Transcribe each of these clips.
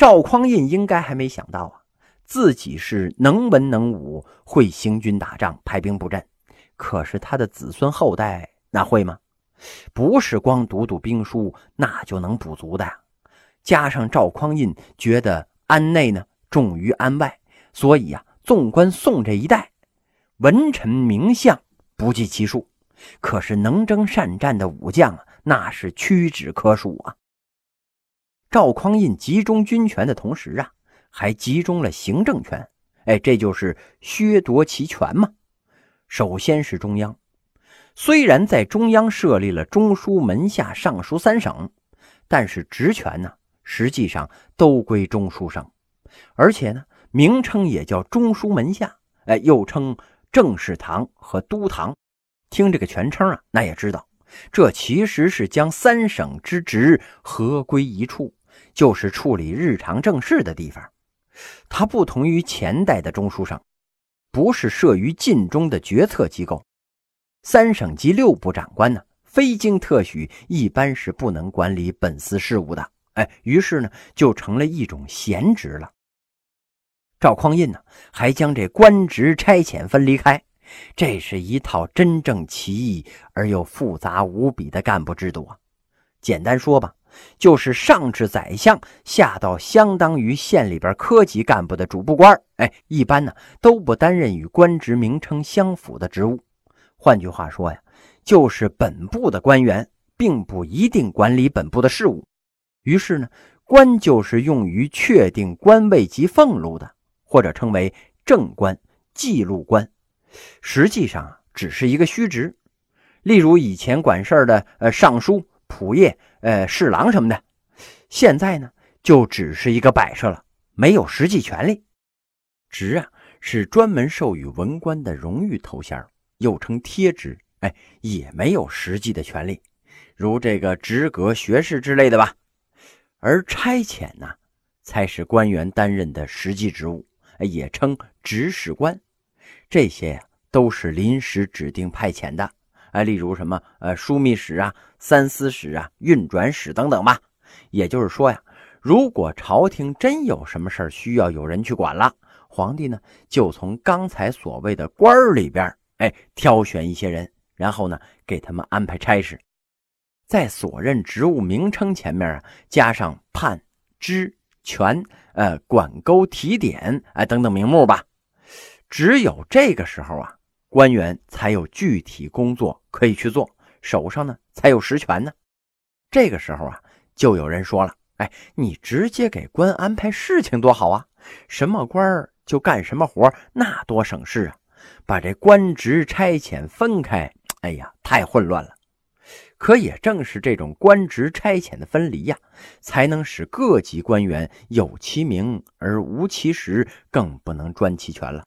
赵匡胤应该还没想到啊，自己是能文能武，会行军打仗，排兵布阵，可是他的子孙后代那会吗？不是光读读兵书那就能补足的啊。加上赵匡胤觉得安内呢重于安外，所以啊，纵观宋这一代，文臣名相不计其数，可是能征善战的武将啊，那是屈指可数啊。赵匡胤集中军权的同时啊，还集中了行政权，这就是削夺其权嘛。首先是中央，虽然在中央设立了中书、门下、尚书三省，但是职权呢，实际上都归中书省，而且呢，名称也叫中书门下，又称政事堂和都堂。听这个全称啊，那也知道，这其实是将三省之职合归一处，就是处理日常政事的地方。它不同于前代的中书省，不是设于晋中的决策机构。三省及六部长官呢，非经特许，一般是不能管理本司事务的。于是呢，就成了一种闲职了。赵匡胤呢，还将这官职差遣分离开，这是一套真正奇异而又复杂无比的干部制度啊。简单说吧，就是上至宰相，下到相当于县里边科级干部的主簿官，一般呢都不担任与官职名称相符的职务。换句话说呀，就是本部的官员并不一定管理本部的事务。于是呢，官就是用于确定官位及俸禄的，或者称为正官、记录官，实际上啊，只是一个虚职。例如以前管事的尚书、仆射、侍郎什么的，现在呢就只是一个摆设了，没有实际权利。职啊，是专门授予文官的荣誉头衔，又称贴职，也没有实际的权利，如这个职阁、学士之类的吧。而差遣呢，才是官员担任的实际职务，也称指使官。这些呀，都是临时指定派遣的，例如什么枢密使啊、三司使啊、运转使等等吧。也就是说呀，如果朝廷真有什么事儿需要有人去管了，皇帝呢就从刚才所谓的官儿里边，挑选一些人，然后呢给他们安排差事。在所任职务名称前面啊，加上判、知、权、管阄、提点等等名目吧。只有这个时候啊，官员才有具体工作可以去做，手上呢才有实权呢。这个时候啊，就有人说了，你直接给官安排事情多好啊，什么官就干什么活，那多省事啊，把这官职差遣分开，太混乱了。可也正是这种官职差遣的分离呀，才能使各级官员有其名而无其实，更不能专其权了。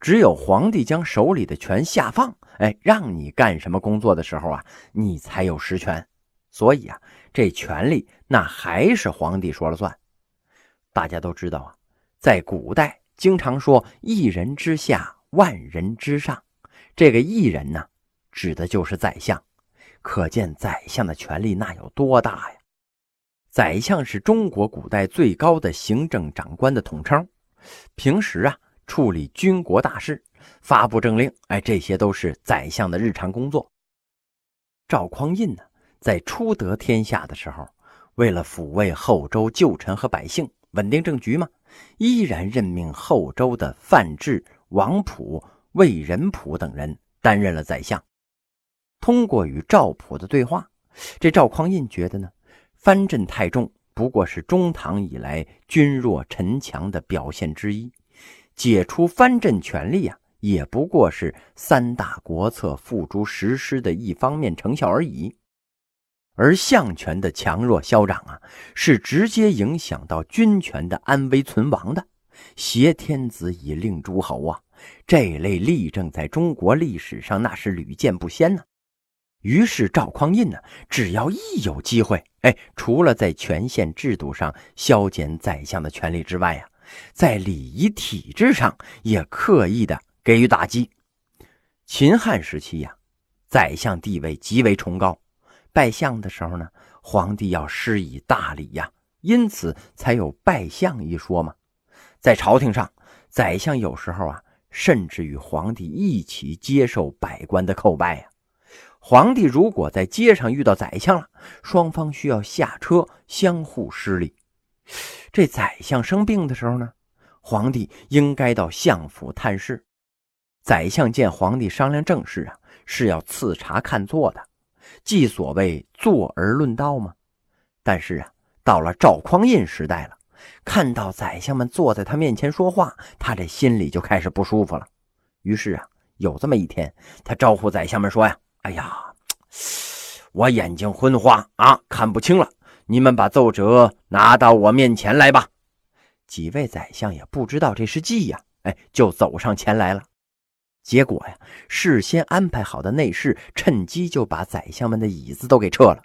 只有皇帝将手里的权下放，让你干什么工作的时候啊，你才有实权。所以啊，这权力那还是皇帝说了算。大家都知道啊，在古代经常说一人之下，万人之上，这个一人呢，指的就是宰相。可见宰相的权力那有多大呀？宰相是中国古代最高的行政长官的统称，平时啊处理军国大事、发布政令，这些都是宰相的日常工作。赵匡胤呢，在初得天下的时候，为了抚慰后周旧臣和百姓，稳定政局嘛，依然任命后周的范质、王溥、魏仁溥等人担任了宰相。通过与赵普的对话，这赵匡胤觉得呢，藩镇太重不过是中唐以来君弱臣强的表现之一，解除藩镇权力啊，也不过是三大国策付诸实施的一方面成效而已。而相权的强弱消长啊，是直接影响到军权的安危存亡的，挟天子以令诸侯啊，这类例证在中国历史上那是屡见不鲜呢。于是赵匡胤呢，只要一有机会，除了在权限制度上削减宰相的权力之外啊，在礼仪体制上也刻意的给予打击。秦汉时期啊，宰相地位极为崇高，拜相的时候呢，皇帝要施以大礼呀，因此才有拜相一说嘛。在朝廷上，宰相有时候啊，甚至与皇帝一起接受百官的叩拜呀。皇帝如果在街上遇到宰相了，双方需要下车相互施礼。这宰相生病的时候呢，皇帝应该到相府探视。宰相见皇帝商量政事啊，是要赐茶看座的，即所谓坐而论道嘛。但是啊，到了赵匡胤时代了，看到宰相们坐在他面前说话，他这心里就开始不舒服了。于是啊，有这么一天，他招呼宰相们说呀，哎呀，我眼睛昏花啊，看不清了，你们把奏折拿到我面前来吧。几位宰相也不知道这是计呀，就走上前来了。结果呀，事先安排好的内侍趁机就把宰相们的椅子都给撤了。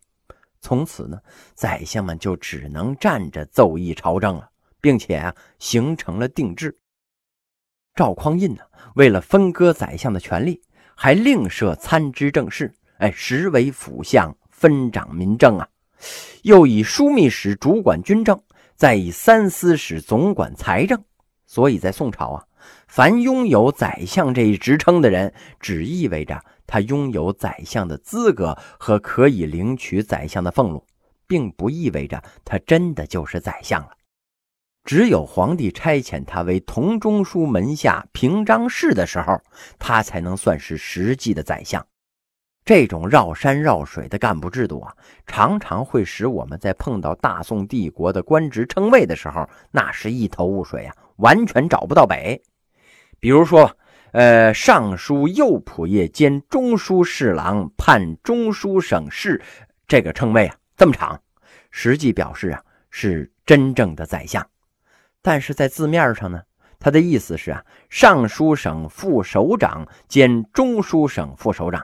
从此呢，宰相们就只能站着奏议朝政了，并且啊，形成了定制。赵匡胤呢，为了分割宰相的权力，还另设参知政事，实为辅相，分掌民政啊。又以枢密使主管军政，再以三司使总管财政。所以在宋朝啊，凡拥有宰相这一职称的人，只意味着他拥有宰相的资格和可以领取宰相的俸禄，并不意味着他真的就是宰相了。只有皇帝差遣他为同中书门下平章事的时候，他才能算是实际的宰相。这种绕山绕水的干部制度啊，常常会使我们在碰到大宋帝国的官职称谓的时候，那是一头雾水啊，完全找不到北。比如说尚书右仆射兼中书侍郎判中书省事，这个称谓啊这么长，实际表示啊是真正的宰相。但是在字面上呢，他的意思是啊，尚书省副首长兼中书省副首长，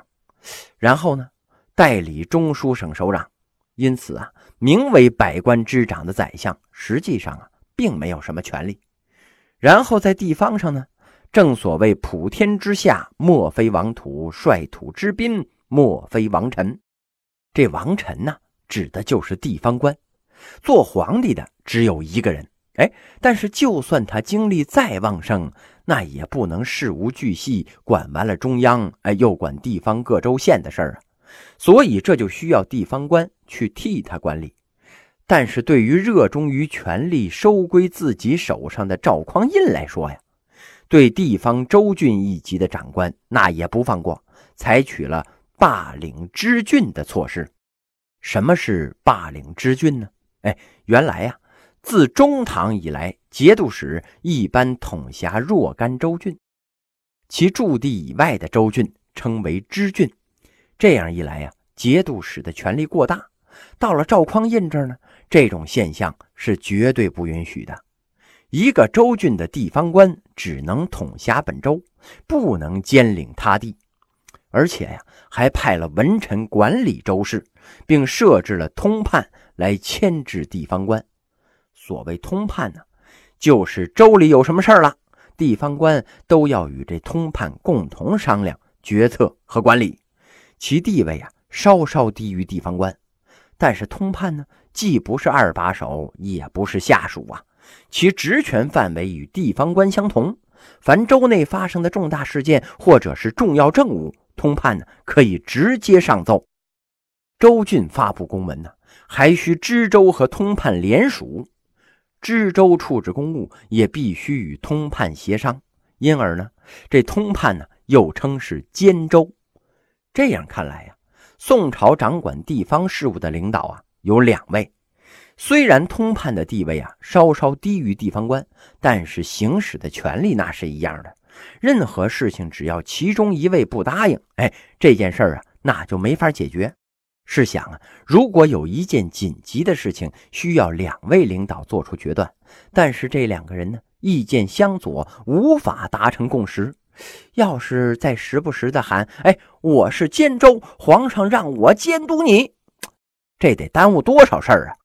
然后呢，代理中书省首长。因此啊，名为百官之长的宰相，实际上啊，并没有什么权力。然后在地方上呢，正所谓普天之下，莫非王土；率土之滨，莫非王臣。这王臣呢，指的就是地方官。做皇帝的只有一个人。但是就算他精力再旺盛，那也不能事无巨细，管完了中央，又管地方各州县的事儿啊。所以这就需要地方官去替他管理。但是对于热衷于权力收归自己手上的赵匡胤来说呀，对地方州郡一级的长官，那也不放过，采取了罢领知郡的措施。什么是罢领知郡呢？原来呀，自中唐以来，节度使一般统辖若干州郡，其驻地以外的州郡称为知郡。这样一来呀，节度使的权力过大，到了赵匡胤这儿呢，这种现象是绝对不允许的。一个州郡的地方官只能统辖本州，不能兼领他地。而且呀，还派了文臣管理州事，并设置了通判来牵制地方官。所谓通判呢，就是州里有什么事儿了，地方官都要与这通判共同商量决策和管理，其地位啊稍稍低于地方官。但是通判呢，既不是二把手，也不是下属啊，其职权范围与地方官相同。凡州内发生的重大事件或者是重要政务，通判呢可以直接上奏。州郡发布公文呢，还需知州和通判联署。知州处置公务也必须与通判协商，因而呢，这通判呢又称是监州。这样看来呀，宋朝掌管地方事务的领导啊有两位。虽然通判的地位啊稍稍低于地方官，但是行使的权利那是一样的。任何事情只要其中一位不答应，这件事儿啊那就没法解决。试想啊，如果有一件紧急的事情需要两位领导做出决断，但是这两个人呢意见相左，无法达成共识，要是再时不时的喊我是监州，皇上让我监督你，这得耽误多少事儿啊。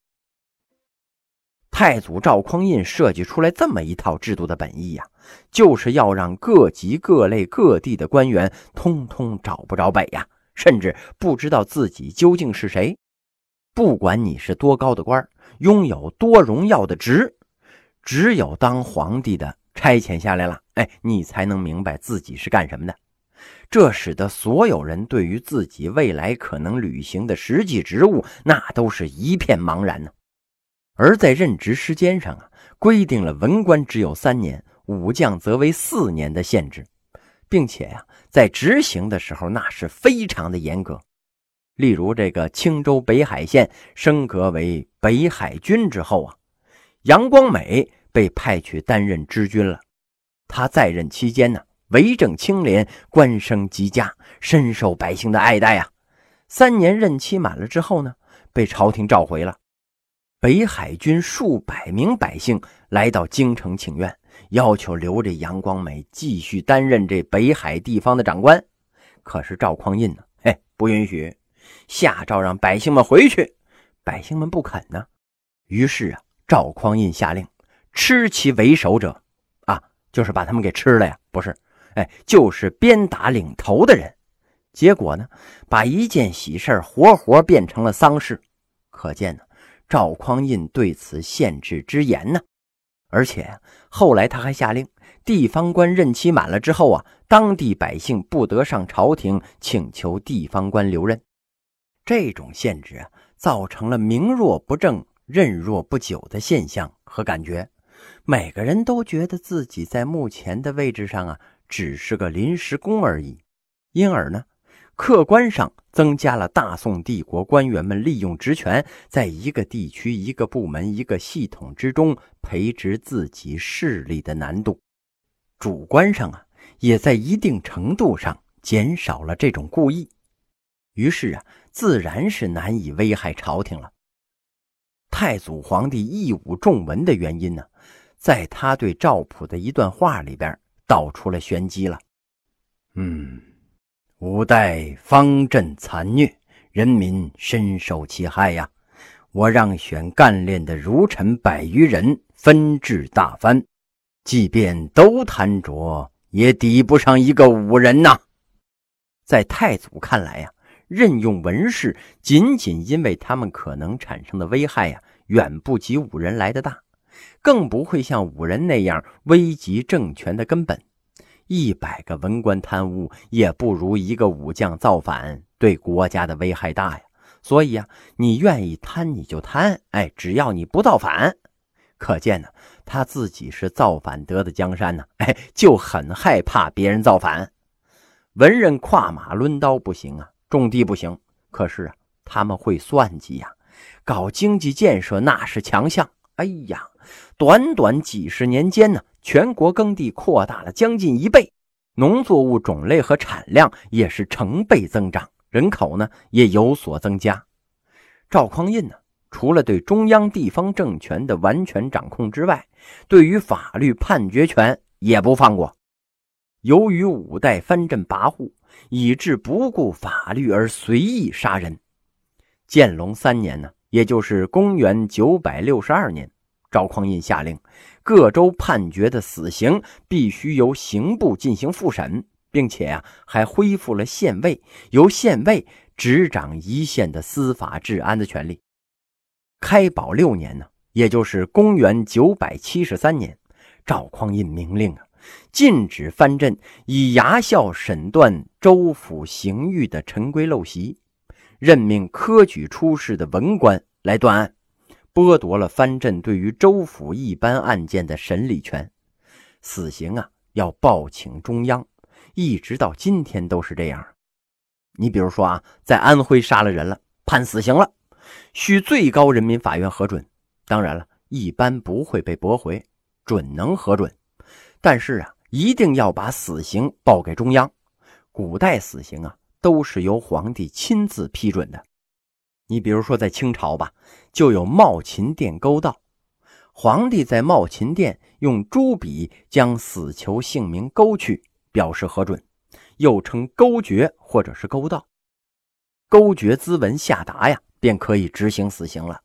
太祖赵匡胤设计出来这么一套制度的本意啊，就是要让各级各类各地的官员通通找不着北啊，甚至不知道自己究竟是谁。不管你是多高的官，拥有多荣耀的职，只有当皇帝的差遣下来了，你才能明白自己是干什么的。这使得所有人对于自己未来可能履行的实际职务，那都是一片茫然呢。而在任职时间上规定了文官只有3年，武将则为4年的限制，并且在执行的时候那是非常的严格。例如这个青州北海县升格为北海军之后杨光美被派去担任知军了。他在任期间为政清廉，官声极佳，深受百姓的爱戴。3年任期满了之后呢，被朝廷召回了。北海军数百名百姓来到京城请愿，要求留着杨光美继续担任这北海地方的长官。可是赵匡胤不允许，下诏让百姓们回去，百姓们不肯呢。于是赵匡胤下令吃其为首者，就是把他们给吃了呀，不是，就是鞭打领头的人。结果呢，把一件喜事活活变成了丧事。可见呢，赵匡胤对此限制之严呢。而且后来他还下令，地方官任期满了之后当地百姓不得上朝廷请求地方官留任。这种限制造成了名弱不正、任弱不久的现象和感觉。每个人都觉得自己在目前的位置上只是个临时工而已。因而呢，客观上增加了大宋帝国官员们利用职权，在一个地区、一个部门、一个系统之中培植自己势力的难度。主观上也在一定程度上减少了这种故意。于是自然是难以危害朝廷了。太祖皇帝一武重文的原因呢，在他对赵普的一段话里边道出了玄机了。吾代方阵残虐，人民深受其害呀。我让选干练的儒臣100余人分治大藩，即便都贪着，也抵不上一个武人呐。在太祖看来任用文士仅仅因为他们可能产生的危害远不及武人来得大，更不会像武人那样危及政权的根本。100个文官贪污也不如1个武将造反对国家的危害大呀。所以你愿意贪你就贪，只要你不造反。可见呢，他自己是造反得的江山就很害怕别人造反。文人跨马抡刀不行种地不行，可是他们会算计呀，搞经济建设那是强项。短短几10年间呢，全国耕地扩大了将近1倍，农作物种类和产量也是成倍增长，人口呢也有所增加。赵匡胤呢，除了对中央地方政权的完全掌控之外，对于法律判决权也不放过。由于五代藩镇跋扈，以致不顾法律而随意杀人。建隆3年呢，也就是公元962年，赵匡胤下令各州判决的死刑必须由刑部进行复审，并且还恢复了县尉，由县尉执掌一县的司法治安的权利。开宝6年呢，也就是公元973年，赵匡胤明令禁止藩镇以衙校审断州府刑狱的陈规陋习，任命科举出仕的文官来断案，剥夺了藩镇对于州府一般案件的审理权。死刑要报请中央，一直到今天都是这样。你比如说在安徽杀了人了，判死刑了，需最高人民法院核准，当然了，一般不会被驳回，准能核准。但是一定要把死刑报给中央。古代死刑都是由皇帝亲自批准的。你比如说在清朝吧，就有茂勤殿勾盗，皇帝在茂勤殿用朱笔将死囚姓名勾去，表示核准，又称勾决或者是勾盗。勾决咨文下达呀，便可以执行死刑了。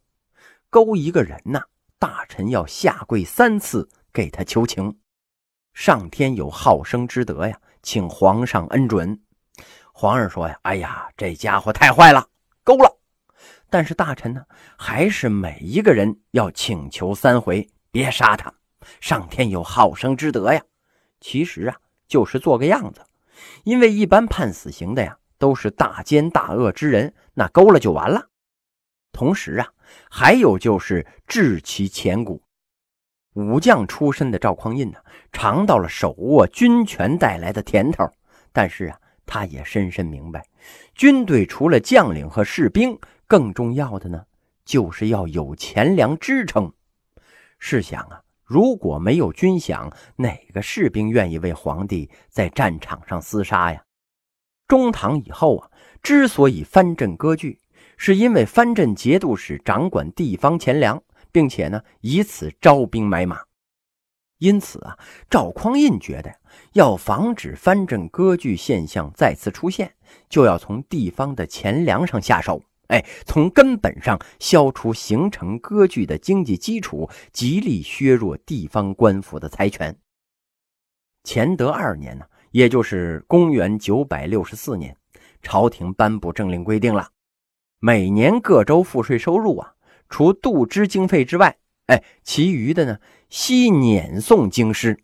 勾一个人大臣要下跪3次给他求情。上天有好生之德呀，请皇上恩准。皇上说呀，这家伙太坏了，勾了。但是大臣呢，还是每一个人要请求3回，别杀他，上天有好生之德呀。其实啊，就是做个样子，因为一般判死刑的呀，都是大奸大恶之人，那勾了就完了。同时啊，还有就是治其前骨。武将出身的赵匡胤呢，尝到了手握军权带来的甜头，但是啊，他也深深明白，军队除了将领和士兵，更重要的呢，就是要有钱粮支撑。试想啊，如果没有军饷，哪个士兵愿意为皇帝在战场上厮杀呀？中唐以后啊，之所以藩镇割据，是因为藩镇节度使掌管地方钱粮，并且呢，以此招兵买马。因此啊，赵匡胤觉得要防止藩镇割据现象再次出现，就要从地方的钱粮上下手，从根本上消除形成割据的经济基础，极力削弱地方官府的财权。乾德2年呢，也就是公元964年，朝廷颁布政令规定了，每年各州赋税收入啊，除度支经费之外，其余的呢，悉撵送京师，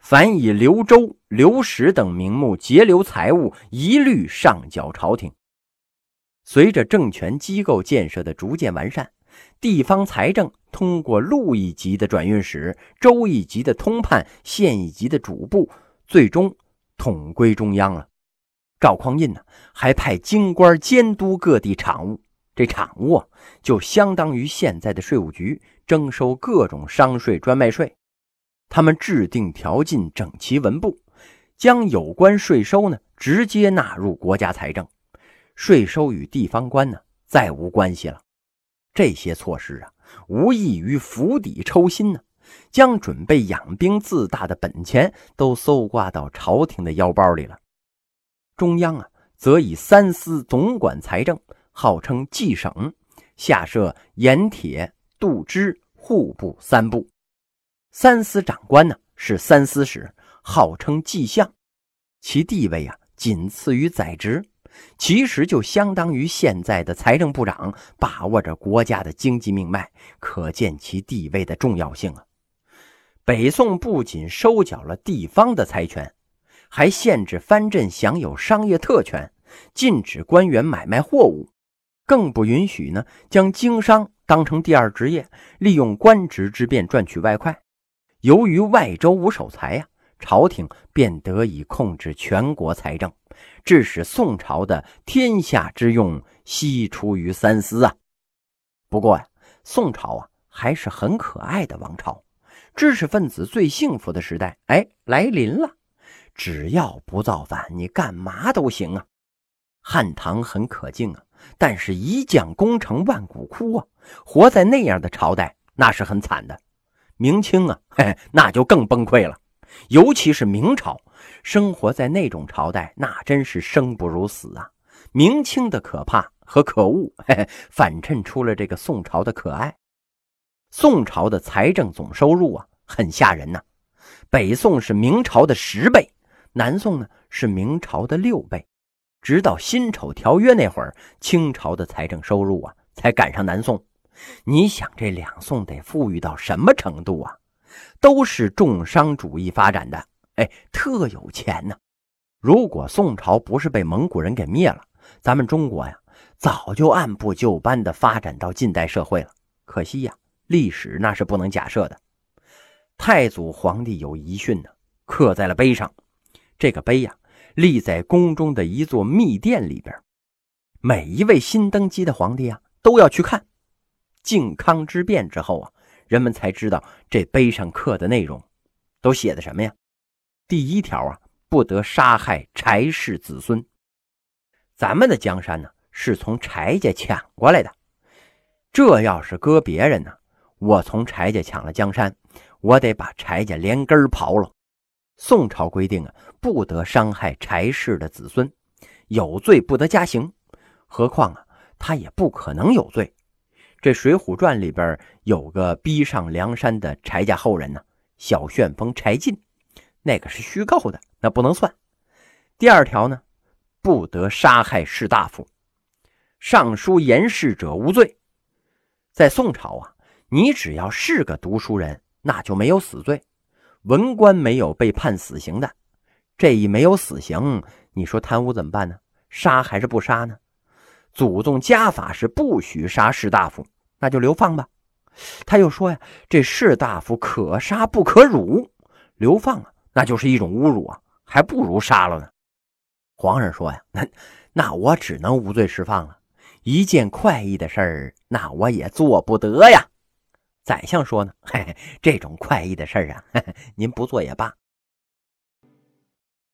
凡以留州、留使等名目截留财物，一律上缴朝廷。随着政权机构建设的逐渐完善，地方财政通过路一级的转运使、州一级的通判、县一级的主簿，最终统归中央了。赵匡胤呢，还派京官监督各地产务。这产务啊，就相当于现在的税务局，征收各种商税、专卖税。他们制定条禁整齐文部，将有关税收呢直接纳入国家财政，税收与地方官呢再无关系了。这些措施啊，无异于釜底抽薪呢，将准备养兵自大的本钱都搜刮到朝廷的腰包里了。中央啊，则以三司总管财政，号称济省，下设盐铁、度支、户部3部。三司长官呢，是三司使，号称济相，其地位啊，仅次于宰执，其实就相当于现在的财政部长，把握着国家的经济命脉，可见其地位的重要性啊。北宋不仅收缴了地方的财权，还限制藩镇享有商业特权，禁止官员买卖货物，更不允许呢将经商当成第二职业，利用官职之便赚取外快。由于外州无守财啊，朝廷便得以控制全国财政，致使宋朝的天下之用悉出于三司啊。不过呀，宋朝啊还是很可爱的王朝，知识分子最幸福的时代来临了，只要不造反，你干嘛都行啊。汉唐很可敬啊，但是一将功成万骨枯啊，活在那样的朝代那是很惨的。明清啊，那就更崩溃了，尤其是明朝，生活在那种朝代那真是生不如死啊。明清的可怕和可恶，反衬出了这个宋朝的可爱。宋朝的财政总收入啊，很吓人呐，北宋是明朝的10倍，南宋呢是明朝的6倍。直到辛丑条约那会儿，清朝的财政收入啊才赶上南宋。你想这两宋得富裕到什么程度啊？都是重商主义发展的，特有钱呢。如果宋朝不是被蒙古人给灭了，咱们中国呀早就按部就班的发展到近代社会了。可惜呀，历史那是不能假设的。太祖皇帝有遗训呢，刻在了碑上。这个碑呀，立在宫中的一座密殿里边，每一位新登基的皇帝啊都要去看。靖康之变之后啊，人们才知道这碑上刻的内容都写的什么呀。第1条啊，不得杀害柴氏子孙。咱们的江山呢，是从柴家抢过来的，这要是搁别人呢，我从柴家抢了江山，我得把柴家连根刨了。宋朝规定啊，不得伤害柴氏的子孙，有罪不得加刑。何况啊，他也不可能有罪。这《水浒传》里边有个逼上梁山的柴家后人呢，小旋风柴进，那个是虚构的，那不能算。第2条呢，不得杀害士大夫。上书言事者无罪。在宋朝啊，你只要是个读书人，那就没有死罪，文官没有被判死刑的。这一没有死刑，你说贪污怎么办呢？杀还是不杀呢？祖宗家法是不许杀士大夫，那就流放吧。他又说呀，这士大夫可杀不可辱，流放啊，那就是一种侮辱啊，还不如杀了呢。皇上说呀，那我只能无罪释放了，一件快意的事儿，那我也做不得呀。宰相说呢，这种快意的事儿啊，您不做也罢，